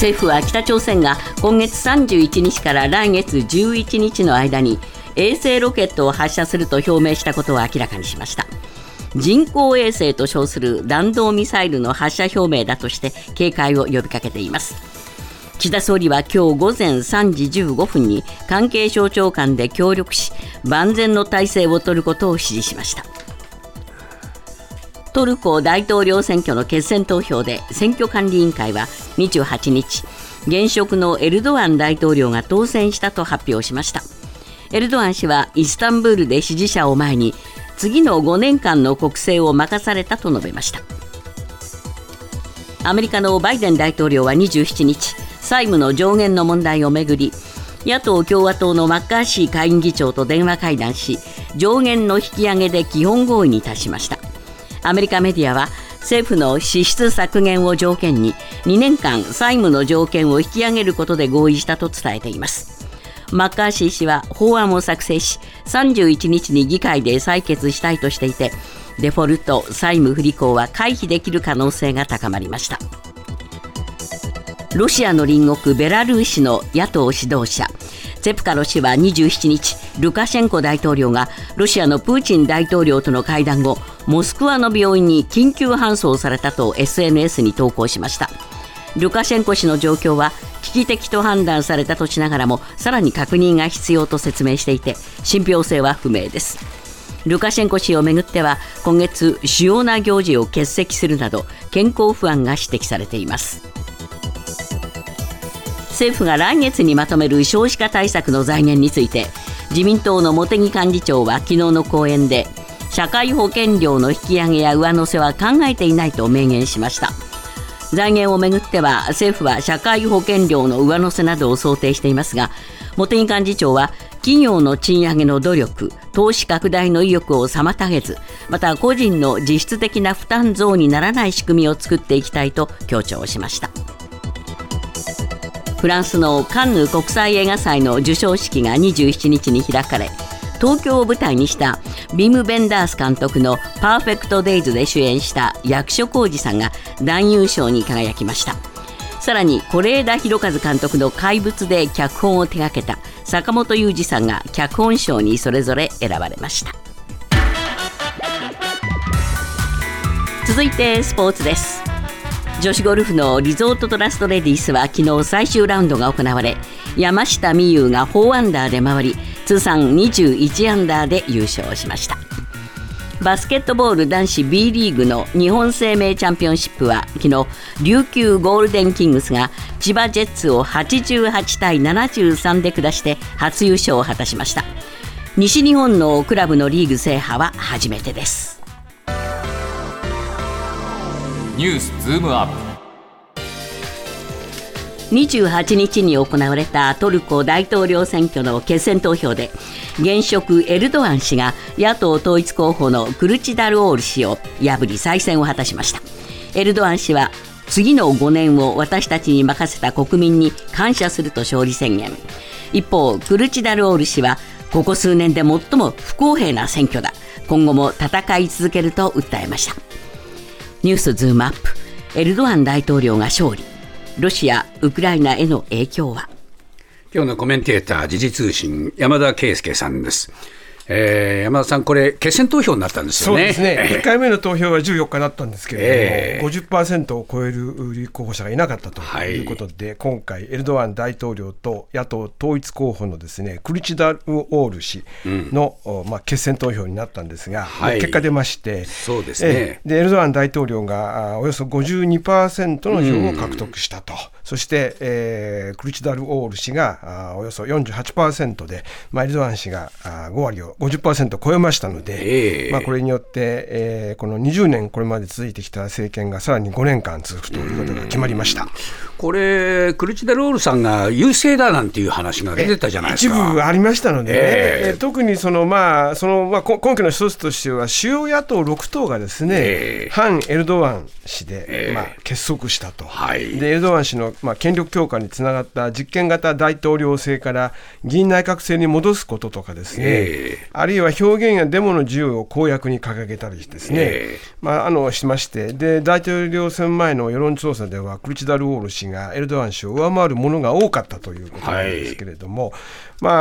政府は北朝鮮が今月31日から来月11日の間に衛星ロケットを発射すると表明したことを明らかにしました。人工衛星と称する弾道ミサイルの発射表明だとして警戒を呼びかけています。岸田総理は今日午前3時15分に関係省庁間で協力し、万全の体制を取ることを指示しました。トルコ大統領選挙の決選投票で選挙管理委員会は28日、現職のエルドアン大統領が当選したと発表しました。エルドアン氏はイスタンブールで支持者を前に次の5年間の国政を任されたと述べました。アメリカのバイデン大統領は27日、債務の上限の問題をめぐり、野党共和党のマッカーシー下院議長と電話会談し、上限の引き上げで基本合意に達しました。アメリカメディアは、政府の支出削減を条件に2年間債務の上限を引き上げることで合意したと伝えています。マッカーシー氏は法案を作成し、31日に議会で採決したいとしていて、デフォルト債務不履行は回避できる可能性が高まりました。ロシアの隣国ベラルーシの野党指導者ツェプカロ氏は27日、ルカシェンコ大統領がロシアのプーチン大統領との会談後、モスクワの病院に緊急搬送されたと SNS に投稿しました。ルカシェンコ氏の状況は危機的と判断されたとしながらも、さらに確認が必要と説明していて、信憑性は不明です。ルカシェンコ氏をめぐっては今月、主要な行事を欠席するなど健康不安が指摘されています。政府が来月にまとめる少子化対策の財源について、自民党の茂木幹事長は昨日の講演で、社会保険料の引き上げや上乗せは考えていないと明言しました。財源をめぐっては政府は社会保険料の上乗せなどを想定していますが、茂木幹事長は企業の賃上げの努力、投資拡大の意欲を妨げず、また個人の実質的な負担増にならない仕組みを作っていきたいと強調しました。フランスのカンヌ国際映画祭の授賞式が27日に開かれ、東京を舞台にしたヴィム・ヴェンダース監督のパーフェクト・デイズで主演した役所広司さんが男優賞に輝きました。さらに是枝裕和監督の怪物で脚本を手掛けた坂元裕二さんが脚本賞にそれぞれ選ばれました。続いてスポーツです。女子ゴルフのリゾートトラストレディースは昨日最終ラウンドが行われ、山下美夢有が4アンダーで回り、通算21アンダーで優勝しました。バスケットボール男子 B リーグの日本生命チャンピオンシップは昨日、琉球ゴールデンキングスが千葉ジェッツを88対73で下して初優勝を果たしました。西日本のクラブのリーグ制覇は初めてです。ニュースズームアップ。28日に行われたトルコ大統領選挙の決選投票で、現職エルドアン氏が野党統一候補のクルチダルオール氏を破り再選を果たしました。エルドアン氏は、次の5年を私たちに任せた国民に感謝すると勝利宣言。一方、クルチダルオール氏は、ここ数年で最も不公平な選挙だ、今後も戦い続けると訴えました。ニュースズームアップ。エルドアン大統領が勝利、ロシア・ウクライナへの影響は。今日のコメンテーター、時事通信、山田圭介さんです。山田さん、これ決選投票になったんですよね。そうですね、1回目の投票は14日だったんですけれども、50% を超える立候補者がいなかったということで、はい、今回エルドアン大統領と野党統一候補のですね、クルチダルオール氏の、決選投票になったんですが、はい、結果出まして、そうですね、でエルドアン大統領がおよそ 52% の票を獲得したと、そして、クルチダルオール氏がおよそ 48% で、エルドアン氏が5割を50% 超えましたので、これによって、この20年これまで続いてきた政権がさらに5年間続くということが決まりました。これクルチダルオールさんが優勢だなんていう話が出てたじゃないですか。一部ありましたので、ね特に根拠の一つとしては、主要野党6党がですね、反エルドアン氏で、結束したと、はい、でエルドアン氏の、権力強化につながった実権型大統領制から議員内閣制に戻すこととかですね、あるいは表現やデモの自由を公約に掲げたりしてですね、しましてで、大統領選前の世論調査ではクルチダルオール氏がエルドアン氏を上回るものが多かったということなんですけれども、長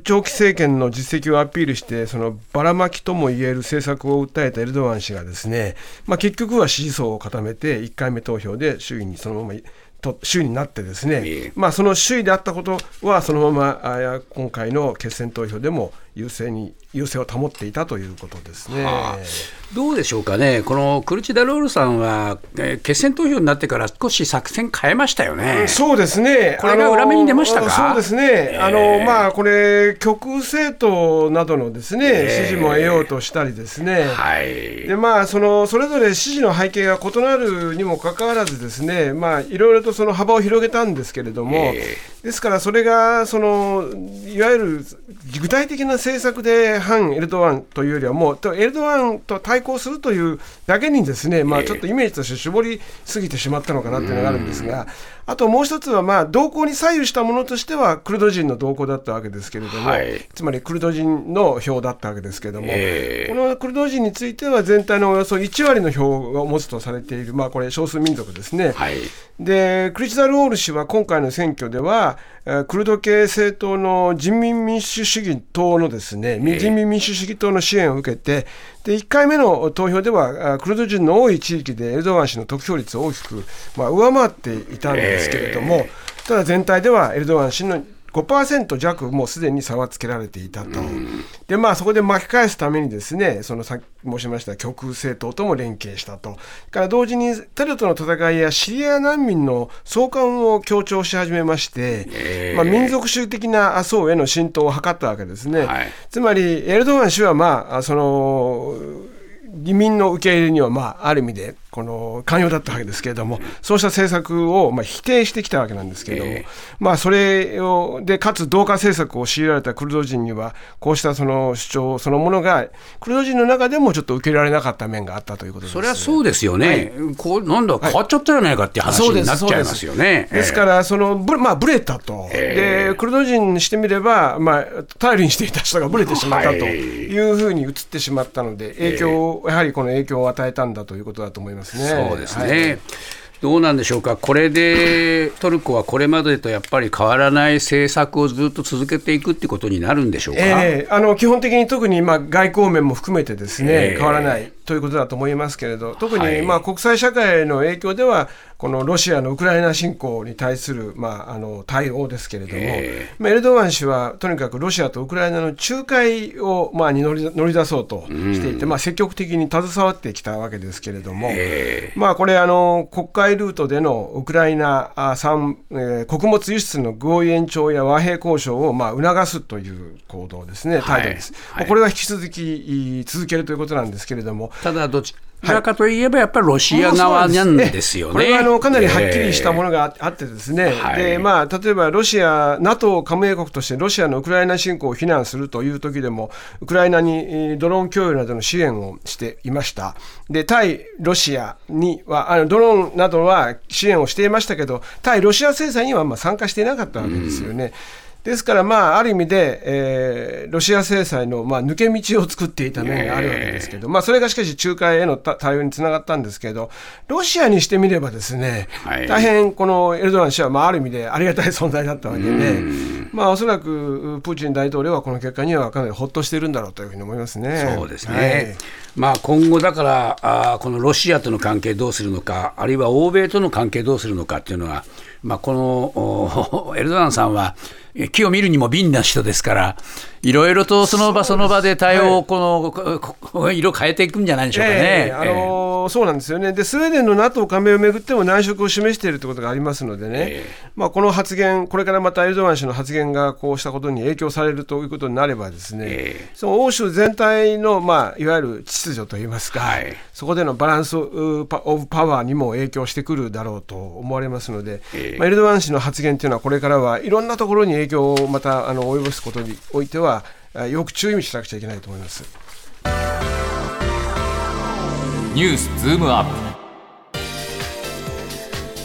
期政権の実績をアピールしてそのばらまきともいえる政策を訴えたエルドアン氏がですね、結局は支持層を固めて1回目投票で首位にそのまま首位になってですね、その首位であったことはそのまま今回の決選投票でも優勢を保っていたということですね。どうでしょうかね、このクルチダルオールさんは、決選投票になってから少し作戦変えましたよね。そうですね、これが裏目に出ましたか。そうですね、これ極右政党などのですね、支持も得ようとしたりですね、でそれぞれ支持の背景が異なるにもかかわらずですね、いろいろとその幅を広げたんですけれども、ですからそれがそのいわゆる具体的な政策で反エルドアンというよりはもうエルドアンと対抗するというだけにですね、ちょっとイメージとして絞りすぎてしまったのかなというのがあるんですが、あともう一つは動向に左右したものとしてはクルド人の動向だったわけですけれども、つまりクルド人の票だったわけですけれども、このクルド人については全体のおよそ1割の票を持つとされている、これ少数民族ですね、でクルチダルオール氏は今回の選挙ではクルド系政党の人民民主主義党のですね、人民民主主義党の支援を受けて、で1回目の投票ではクルド人の多い地域でエルドアン氏の得票率を大きく上回っていたんですけれども、ただ全体ではエルドアン氏の5% 弱もうすでに差はつけられていたと、でそこで巻き返すためにですね、そのさっき申しました極右政党とも連携したと、から同時にテロとの戦いやシリア難民の送還を強調し始めまして、民族主義的な層への浸透を図ったわけですね、つまりエルドアン氏はその移民の受け入れにはある意味でこの寛容だったわけですけれども、そうした政策を否定してきたわけなんですけれども、それをでかつ同化政策を強いられたクルド人にはこうしたその主張そのものがクルド人の中でもちょっと受け入れられなかった面があったということです、ね、それはそうですよね、こうなんだ変わっちゃったじゃないかっていう話になっちゃいますよね、ですからそのブレたと、でクルド人にしてみれば、頼りにしていた人がブレてしまったというふうに映ってしまったので、影響をやはりこの影響を与えたんだということだと思いますね。そうですね、どうなんでしょうか、これでトルコはこれまでとやっぱり変わらない政策をずっと続けていくってことになるんでしょうか。基本的に特に外交面も含めてですね、変わらないということだと思いますけれど、特に国際社会への影響ではこのロシアのウクライナ侵攻に対する対応ですけれども、エルドアン氏はとにかくロシアとウクライナの仲介を乗り出そうとしていて、積極的に携わってきたわけですけれども、これ国会ルートでのウクライナ産、穀物輸出の合意延長や和平交渉を促すという行動ですね、態度です、これは引き続き続けるということなんですけれども、ただどちらかといえばやっぱりロシア側なんですよね。これはかなりはっきりしたものがあってですね、で例えばロシア NATO 加盟国としてロシアのウクライナ侵攻を非難するという時でもウクライナにドローン供与などの支援をしていました。で対ロシアにはドローンなどは支援をしていましたけど、対ロシア制裁には参加していなかったわけですよね、ですからある意味で、ロシア制裁の抜け道を作っていた面があるわけですけど、それがしかし仲介への対応につながったんですけど、ロシアにしてみればですね、大変このエルドアン氏はある意味でありがたい存在だったわけで、おそらくプーチン大統領はこの結果にはかなりほっとしているんだろうというふうに思いますね。そうですね、今後だからこのロシアとの関係どうするのか、あるいは欧米との関係どうするのかっていうのは、このエルドアンさんは木を見るにも敏な人ですから、いろいろとその場その場で対応を色変えていくんじゃないでしょうかね。そうなんですよね。でスウェーデンの NATO 加盟をめぐっても難色を示しているということがありますのでね、この発言、これからまたエルドアン氏の発言がこうしたことに影響されるということになればですね、その欧州全体の、いわゆる秩序といいますか、そこでのバランスオブパワーにも影響してくるだろうと思われますので、エルドアン氏の発言というのはこれからはいろんなところに影響をまた及ぼすことにおいてはよく注意しなくちゃいけないと思います。ニュースズームアップ、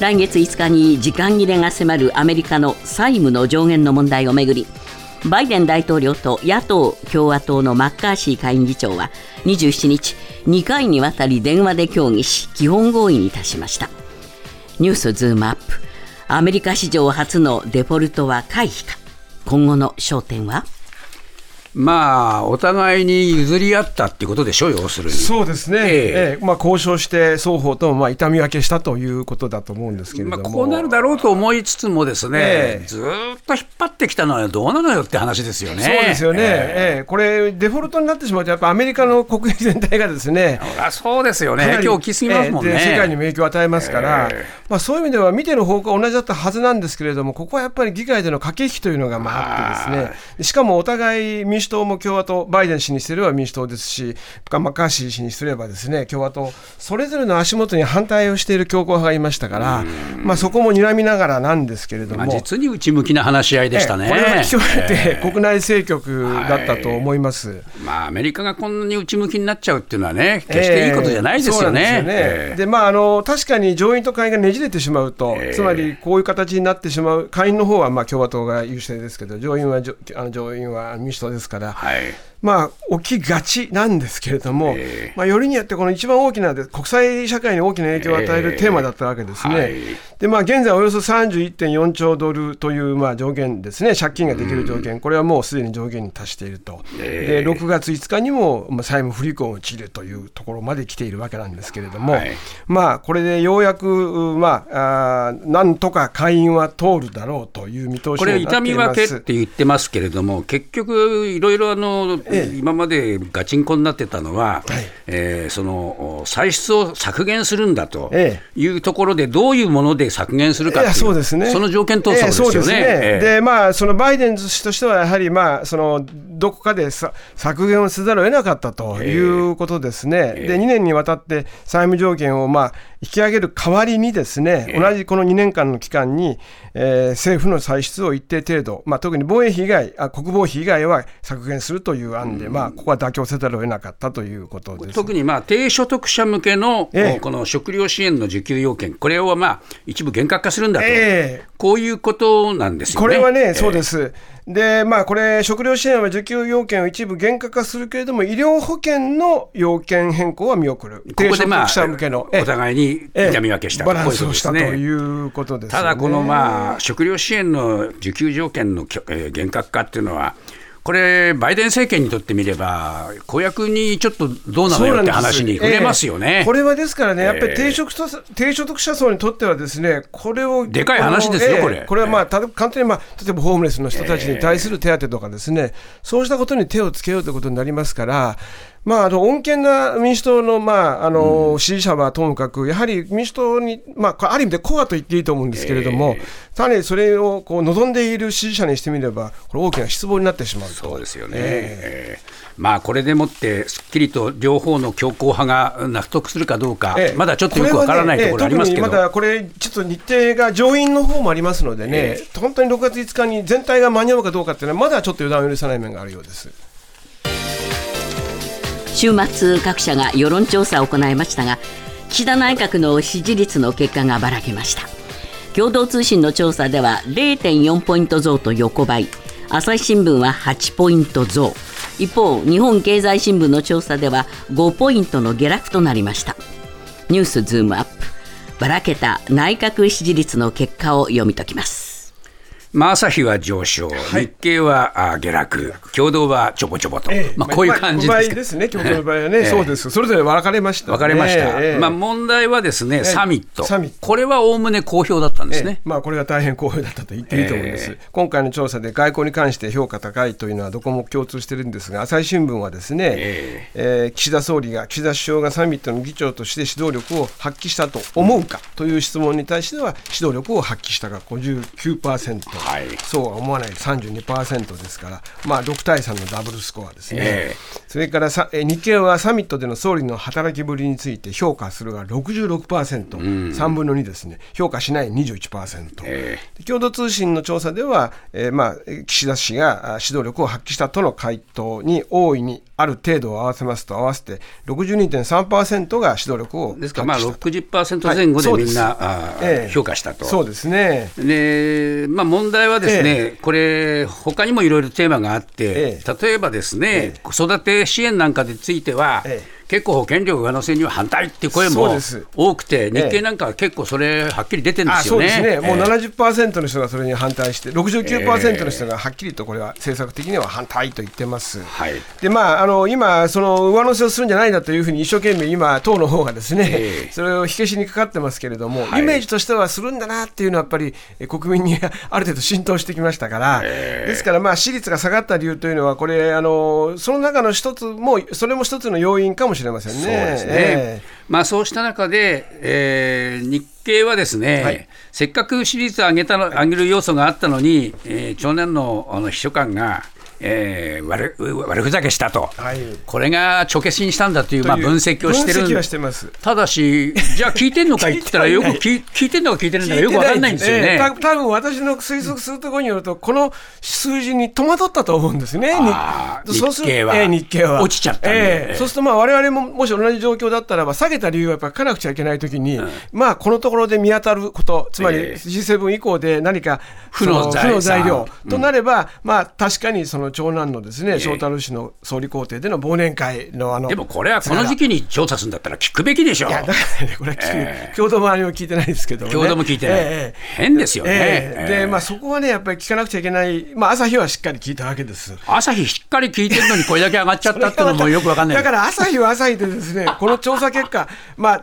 来月5日に時間切れが迫るアメリカの債務の上限の問題をめぐり、バイデン大統領と野党共和党のマッカーシー下院議長は27日、2回にわたり電話で協議し、基本合意に達しました。ニュースズームアップ。アメリカ史上初のデフォルトは回避か。今後の焦点は？まあ、お互いに譲り合ったっていうことでしょう、要するに。そうですね、まあ、交渉して双方ともまあ痛み分けしたということだと思うんですけれども、まあ、こうなるだろうと思いつつもですね、ずっと引っ張ってきたのはどうなのよって話ですよね。そうですよね、これデフォルトになってしまうとやっぱアメリカの国益全体がですね、そうですよね、影響大きすぎますもんね、世界にも影響を与えますから、まあ、そういう意味では見てる方向は同じだったはずなんですけれども、ここはやっぱり議会での駆け引きというのがまああってですね、しかもお互い民主党も共和党、バイデン氏にすれば民主党ですし、マッカーシー氏にすればですね共和党、それぞれの足元に反対をしている強硬派がいましたから、まあ、そこも睨みながらなんですけれども、まあ、実に内向きな話し合いでしたね。これは聞こえて、国内政局だったと思います、まあ、アメリカがこんなに内向きになっちゃうっていうのはね、決していいことじゃないですよね。で、まあ、確かに上院と下院がねじれてしまうと、つまりこういう形になってしまう。下院の方はまあ共和党が優勢ですけど、上院は民主党ですから、まあ、起きがちなんですけれども、まあ、よりによってこの一番大きな国際社会に大きな影響を与えるテーマだったわけですね、でまあ、現在およそ 31.4 兆ドルというまあ上限ですね、借金ができる上限、これはもうすでに上限に達していると、で6月5日にも債務不履行を陥るというところまで来ているわけなんですけれども、まあ、これでようやく、まあ、なんとか下院は通るだろうという見通しになっています。これ痛み分けって言ってますけれども、結局いろいろ今までガチンコになってたのは、その歳出を削減するんだというところで、どういうもので削減するかっていう、そうですね、その条件闘争ですよね。そうですね、でまあ、そのバイデン氏としてはやはり、まあ、そのどこかで削減をせざるを得なかったということですね、で2年にわたって債務上限を、まあ、引き上げる代わりにですね、同じこの2年間の期間に、政府の歳出を一定程度、まあ、特に防衛費以外、国防費以外は削減するという案で、まあ、ここは妥協せざるを得なかったということです、ね、特にまあ低所得者向けの、この食料支援の受給要件、これをまあ一部厳格化するんだと、こういうことなんですよね。これはね、そうです。でまあ、これ食料支援は受給要件を一部厳格化するけれども、医療保険の要件変更は見送る、ここで、まあ、低所得者向けの、お互いに痛み分けした、バランスをしたということですね。ただこの、まあ、食料支援の受給条件の、厳格化っていうのは、これバイデン政権にとってみれば公約にちょっとどうなのよって話に触れますよね、これはですからね、やっぱり低所得者層にとってはですね、これをでかい話ですよ、これはまあ簡単に、まあ、例えばホームレスの人たちに対する手当とかですね、そうしたことに手をつけようということになりますから、まあ、穏健な民主党の、まあ、支持者はともかく、やはり民主党に、まあ、ある意味でコアと言っていいと思うんですけれども、さらにそれをこう望んでいる支持者にしてみれば、これ大きな失望になってしまうと。そうですよね、まあ、これでもってすっきりと両方の強硬派が納得するかどうか、まだちょっとよくわからない、ところありますけど、特にまだこれちょっと日程が上院の方もありますのでね、本当に6月5日に全体が間に合うかどうかっていうのはまだちょっと予断を許さない面があるようです。週末各社が世論調査を行いましたが、岸田内閣の支持率の結果がばらけました。共同通信の調査では 0.4 ポイント増と横ばい、朝日新聞は8ポイント増、一方日本経済新聞の調査では5ポイントの下落となりました。ニュースズームアップ、ばらけた内閣支持率の結果を読み解きます。まあ、朝日は上昇、日経は下落、共同はちょぼちょぼと、まあ、こういう感じですね。共同の場合はね、そうです。それぞれ分かれました、ね。分かれました。まあ、問題はですね、サミット。これはおおむね好評だったんですね。まあ、これが大変好評だったと言っていいと思います。今回の調査で外交に関して評価高いというのはどこも共通してるんですが、朝日新聞はですね、岸田首相がサミットの議長として指導力を発揮したと思うかという質問に対しては、指導力を発揮したが 59%。そうは思わない 32% ですから、まあ、6対3のダブルスコアですね、それから日経はサミットでの総理の働きぶりについて評価するが 66%、3分の2ですね、評価しない 21%、共同通信の調査では、まあ、岸田氏が指導力を発揮したとの回答に大いにある程度を合わせますと、合わせて 62.3% が指導力を発揮したですから、まあ、60% 前後でみんな、評価したと。そうですね。で、まあ、問問題はですね、これ他にもいろいろテーマがあって、例えばですね、子育て支援なんかについては、結構保険料上乗せには反対っていう声も多くて、日経なんかは結構それはっきり出てるんですよね。そうですね、もう 70% の人がそれに反対して 69% の人がはっきりとこれは政策的には反対と言ってます、で今その上乗せをするんじゃないんだというふうに一生懸命今党の方がですね、それを火消しにかかってますけれども、イメージとしてはするんだなっていうのはやっぱり国民にある程度浸透してきましたから、ですから支持率が下がった理由というのはこれその中の一つもそれも一つの要因かもしれない。そうですね、そうした中で、日経はですね、せっかく支持率を上げる要素があったのに、長男の、秘書官が、悪ふざけしたと、これが帳消しにしたんだという、分析をしてる分析はしてます。ただしじゃあ聞いてんのか言ったらよく聞いてんのか聞いてるんだかよく分かんないんですよね。多分私の推測するところによるとこの数字に戸惑ったと思うんですね。日経は落ちちゃったんで、そうすると我々ももし同じ状況だったらば下げた理由はやっぱり書かなくちゃいけないときに、このところで見当たること、つまり G7 以降で何か負の材料となれば、確かにその長男のですね、翔太郎氏の総理公邸での忘年会のでもこれはこの時期に調査するんだったら聞くべきでしょ。いやだからね、これ共同もあれも聞いてないですけどね。共同も聞いてない、変ですよね。でそこはねやっぱり聞かなくちゃいけない、朝日はしっかり聞いたわけです。朝日しっかり聞いてるのにこれだけ上がっちゃったってのもよくわかんない。だから朝日は朝日でですねこの調査結果、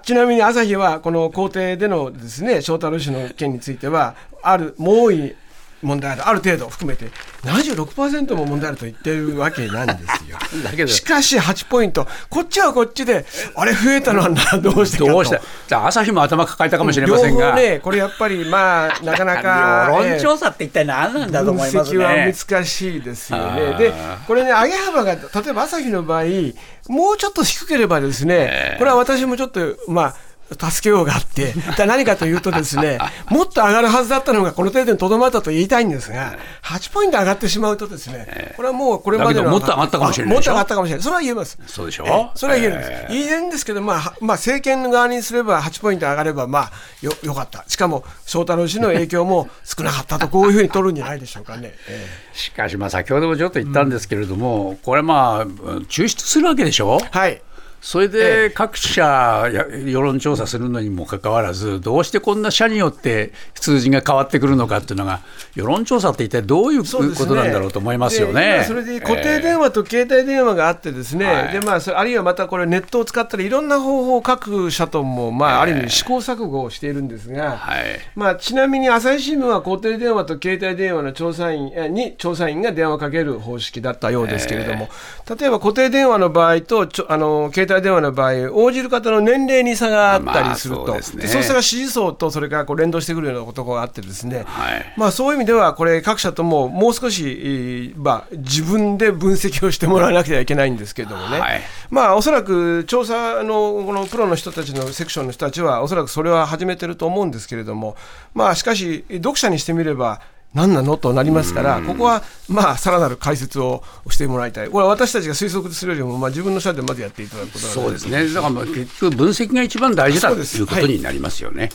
ちなみに朝日はこの公邸でのですね翔太郎氏の件についてはもう多い問題ある程度含めて 76% も問題あると言ってるわけなんですよだけどしかし8ポイントこっちはこっちであれ増えたのはどうしてかと朝日も頭抱えたかもしれませんが、両方ねこれやっぱりなかなか世論調査って一体何なんだと思いますね。分析は難しいですよね。でこれね上げ幅が例えば朝日の場合もうちょっと低ければですね、これは私もちょっと助けようがあって何かというとですねもっと上がるはずだったのがこの程度にとどまったと言いたいんですが、8ポイント上がってしまうとですねこれはもうこれまでのもっと上がったかもしれないでしょ。もっと上がったかもしれない、それは言えます。そうでしょ、それは言えるんです、言えるんですけど、政権側にすれば8ポイント上がればよかった、しかも翔太郎氏の影響も少なかったとこういうふうに取るんじゃないでしょうかねしかし先ほどもちょっと言ったんですけれども、これ抽出するわけでしょ。それで各社世論調査するのにもかかわらずどうしてこんな社によって数字が変わってくるのかっていうのが世論調査って一体どういうことなんだろうと思いますよね。それで固定電話と携帯電話があってですね、であるいはこれネットを使ったりいろんな方法を各社ともある意味試行錯誤をしているんですが、ちなみに朝日新聞は固定電話と携帯電話の調査員が電話をかける方式だったようですけれども、例えば固定電話の場合と携帯電話の場合応じる方の年齢に差があったりすると、そうしたら支持層とそれから連動してくるようなことがあってですね、そういう意味ではこれ各社とももう少し、自分で分析をしてもらわなきゃいけないんですけれどもね、おそらく調査のこのプロの人たちのセクションの人たちはおそらくそれは始めてると思うんですけれども、しかし読者にしてみれば何なのとなりますから、ここはさらなる解説をしてもらいたい。これは私たちが推測するよりも自分の社でまずやっていただくことがそうですね。だから結局分析が一番大事だということになりますよね。